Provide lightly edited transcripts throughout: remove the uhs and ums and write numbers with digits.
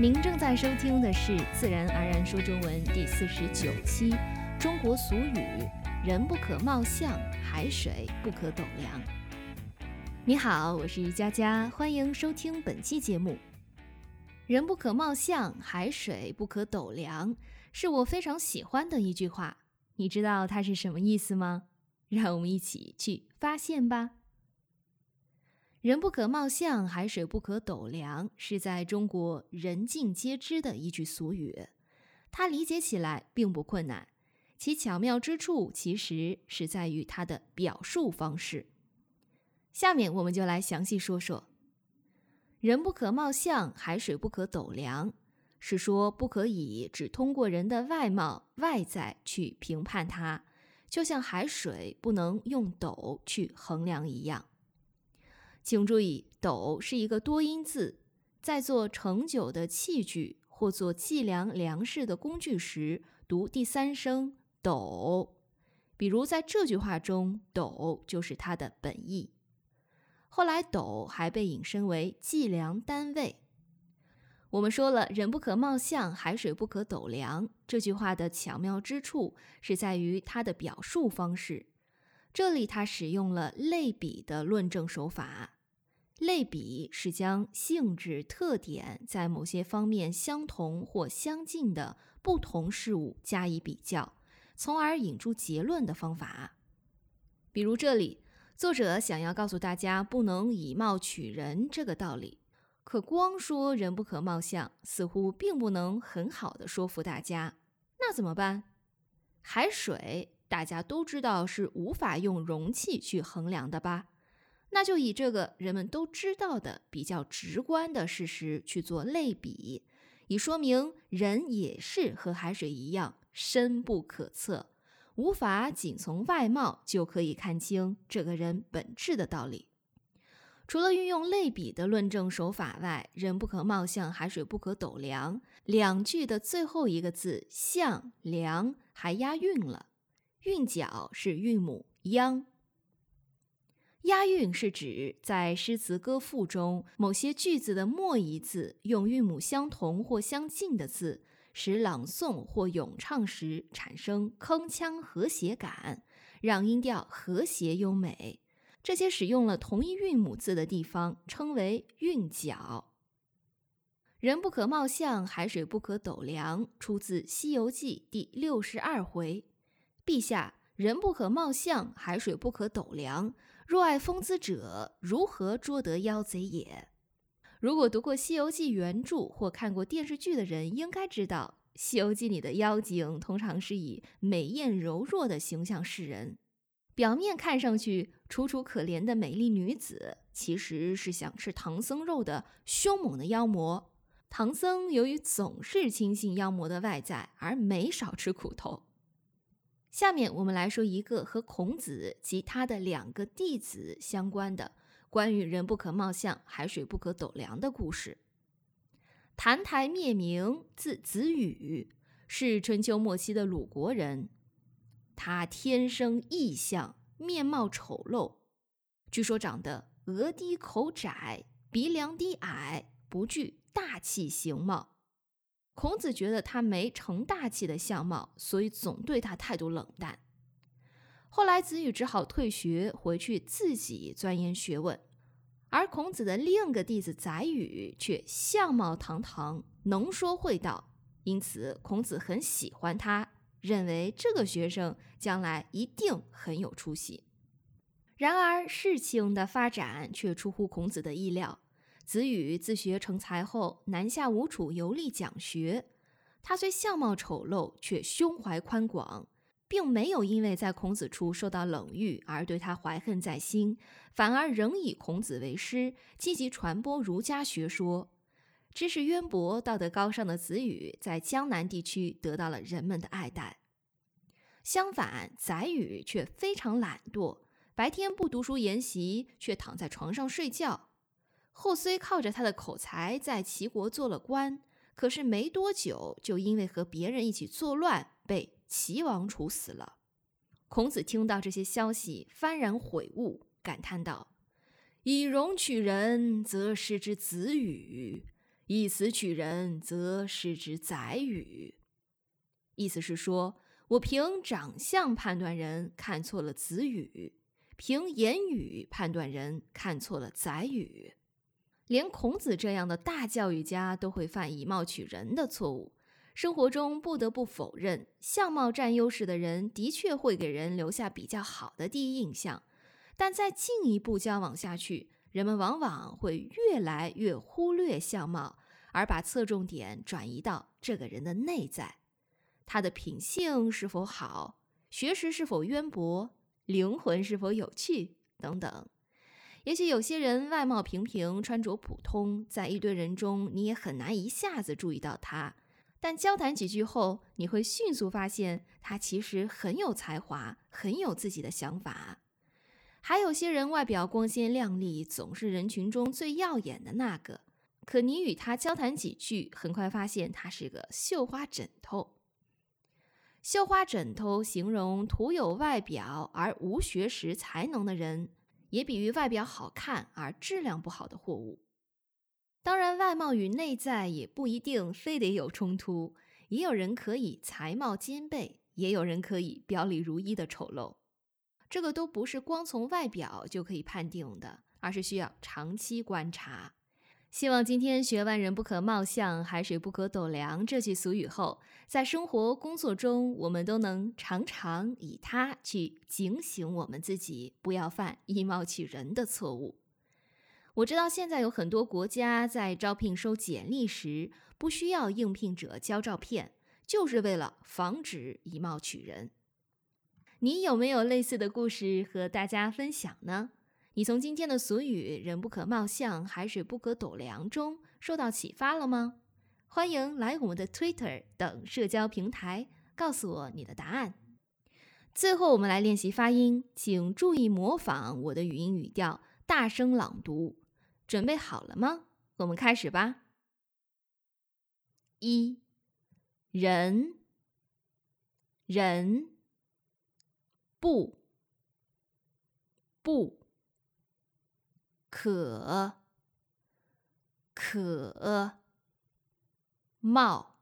您正在收听的是《自然而然说中文》第49期，中国俗语：人不可貌相，海水不可斗量。你好，我是于佳佳，欢迎收听本期节目。人不可貌相，海水不可斗量，是我非常喜欢的一句话。你知道它是什么意思吗？让我们一起去发现吧。人不可貌相，海水不可斗量，是在中国人尽皆知的一句俗语。它理解起来并不困难，其巧妙之处其实是在于它的表述方式。下面我们就来详细说说。人不可貌相，海水不可斗量，是说不可以只通过人的外貌、外在去评判它，就像海水不能用斗去衡量一样。请注意，斗是一个多音字，在做盛酒的器具或做计量粮食的工具时，读第三声斗。比如在这句话中，斗就是它的本意。后来斗还被引申为计量单位。我们说了，人不可貌相，海水不可斗量，这句话的巧妙之处是在于它的表述方式。这里它使用了类比的论证手法。类比是将性质特点在某些方面相同或相近的不同事物加以比较，从而引出结论的方法。比如这里，作者想要告诉大家不能以貌取人这个道理，可光说人不可貌相，似乎并不能很好的说服大家。那怎么办？海水大家都知道是无法用容器去衡量的吧？那就以这个人们都知道的比较直观的事实去做类比，以说明人也是和海水一样深不可测，无法仅从外貌就可以看清这个人本质的道理。除了运用类比的论证手法外，人不可貌相，海水不可斗量，两句的最后一个字相、量还押韵了。韵脚是韵母央。押韵是指在诗词歌赋中，某些句子的末一字用韵母相同或相近的字，使朗诵或咏唱时产生铿锵和谐感，让音调和谐优美。这些使用了同一韵母字的地方称为韵脚。人不可貌相，海水不可斗量，出自《西游记》第62回。陛下，人不可貌相，海水不可斗量，若爱风姿者，如何捉得妖贼也？如果读过《西游记》原著或看过电视剧的人应该知道，《西游记》里的妖精通常是以美艳柔弱的形象示人，表面看上去楚楚可怜的美丽女子，其实是想吃唐僧肉的凶猛的妖魔。唐僧由于总是轻信妖魔的外在，而没少吃苦头。下面我们来说一个和孔子及他的2个弟子相关的关于人不可貌相，海水不可斗量的故事。澹台灭明，字子羽，是春秋末期的鲁国人。他天生异相，面貌丑陋，据说长得额低口窄，鼻梁低矮，不具大气形貌。孔子觉得他没成大器的相貌，所以总对他态度冷淡。后来子羽只好退学，回去自己钻研学问。而孔子的另一个弟子宰予却相貌堂堂，能说会道，因此孔子很喜欢他，认为这个学生将来一定很有出息。然而事情的发展却出乎孔子的意料。子羽自学成才后，南下吴楚游历讲学。他虽相貌丑陋，却胸怀宽广，并没有因为在孔子处受到冷遇而对他怀恨在心，反而仍以孔子为师，积极传播儒家学说。知识渊博、道德高尚的子羽在江南地区得到了人们的爱戴。相反，宰予却非常懒惰，白天不读书研习，却躺在床上睡觉。后虽靠着他的口才在齐国做了官，可是没多久就因为和别人一起作乱被齐王处死了。孔子听到这些消息幡然悔悟，感叹道：以容取人，则失之子羽；以此取人，则是之宰予。意思是说，我凭长相判断人，看错了子语；凭言语判断人，看错了宰语。连孔子这样的大教育家都会犯以貌取人的错误。生活中不得不否认，相貌占优势的人的确会给人留下比较好的第一印象，但再进一步交往下去，人们往往会越来越忽略相貌，而把侧重点转移到这个人的内在。他的品性是否好，学识是否渊博，灵魂是否有趣等等。也许有些人外貌平平，穿着普通，在一堆人中你也很难一下子注意到他，但交谈几句后，你会迅速发现他其实很有才华，很有自己的想法。还有些人外表光鲜亮丽，总是人群中最耀眼的那个，可你与他交谈几句，很快发现他是个绣花枕头。绣花枕头形容徒有外表而无学识才能的人，也比喻外表好看而质量不好的货物。当然，外貌与内在也不一定非得有冲突，也有人可以才貌兼备，也有人可以表里如一的丑陋。这个都不是光从外表就可以判定的，而是需要长期观察。希望今天学完人不可貌相，海水不可斗量这句俗语后，在生活工作中我们都能常常以它去警醒我们自己，不要犯以貌取人的错误。我知道现在有很多国家在招聘收简历时，不需要应聘者交照片，就是为了防止以貌取人。你有没有类似的故事和大家分享呢？你从今天的俗语“人不可貌相，海水不可斗量”中受到启发了吗？欢迎来我们的 Twitter 等社交平台告诉我你的答案。最后我们来练习发音，请注意模仿我的语音语调，大声朗读。准备好了吗？我们开始吧。一，人，人，不，不，可，可，貌，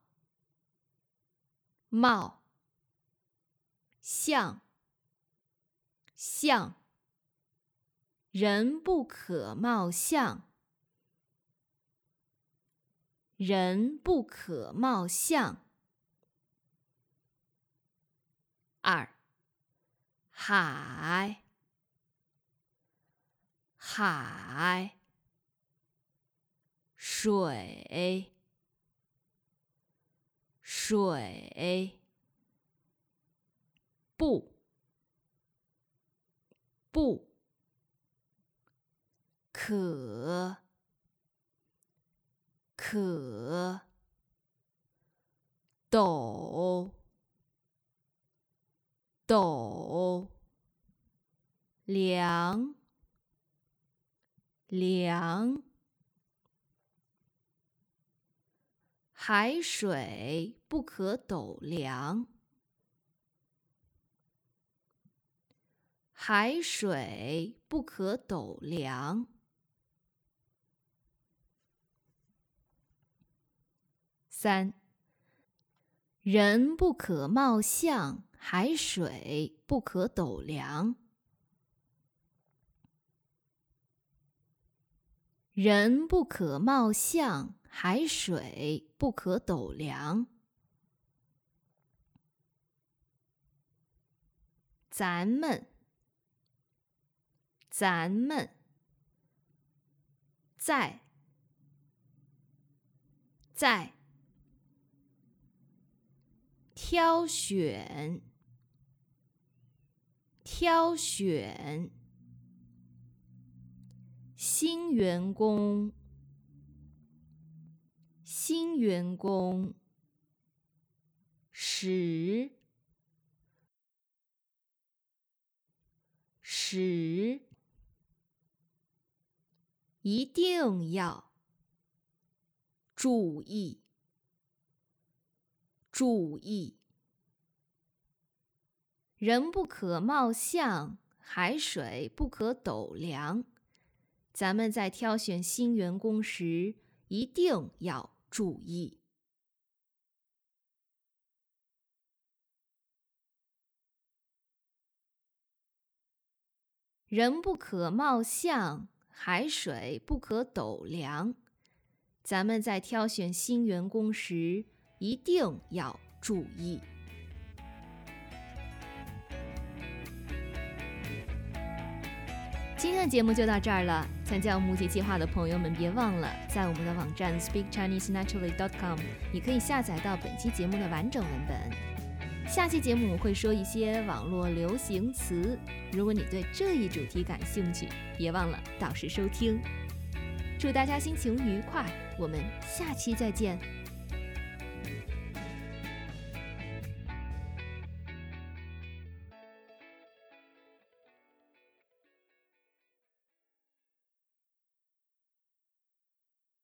貌，相，相，人不可貌相，人不可貌相。二，海，海，水，水，不，不，可，可，斗，斗，量，量，海水不可斗量，海水不可斗量。三，人不可貌相，海水不可斗量。人不可貌相，海水不可斗量。咱们，咱们，在，在，挑选，挑选，新员工，新员工，使，使，一定要注意，注意，人不可貌相，海水不可斗量。咱们在挑选新员工时，一定要注意。人不可貌相，海水不可斗量。咱们在挑选新员工时，一定要注意。今天的节目就到这儿了，参加我们募集计划的朋友们别忘了在我们的网站 speakchinesenaturally.com 你可以下载到本期节目的完整文本。下期节目我会说一些网络流行词，如果你对这一主题感兴趣，别忘了到时收听。祝大家心情愉快，我们下期再见。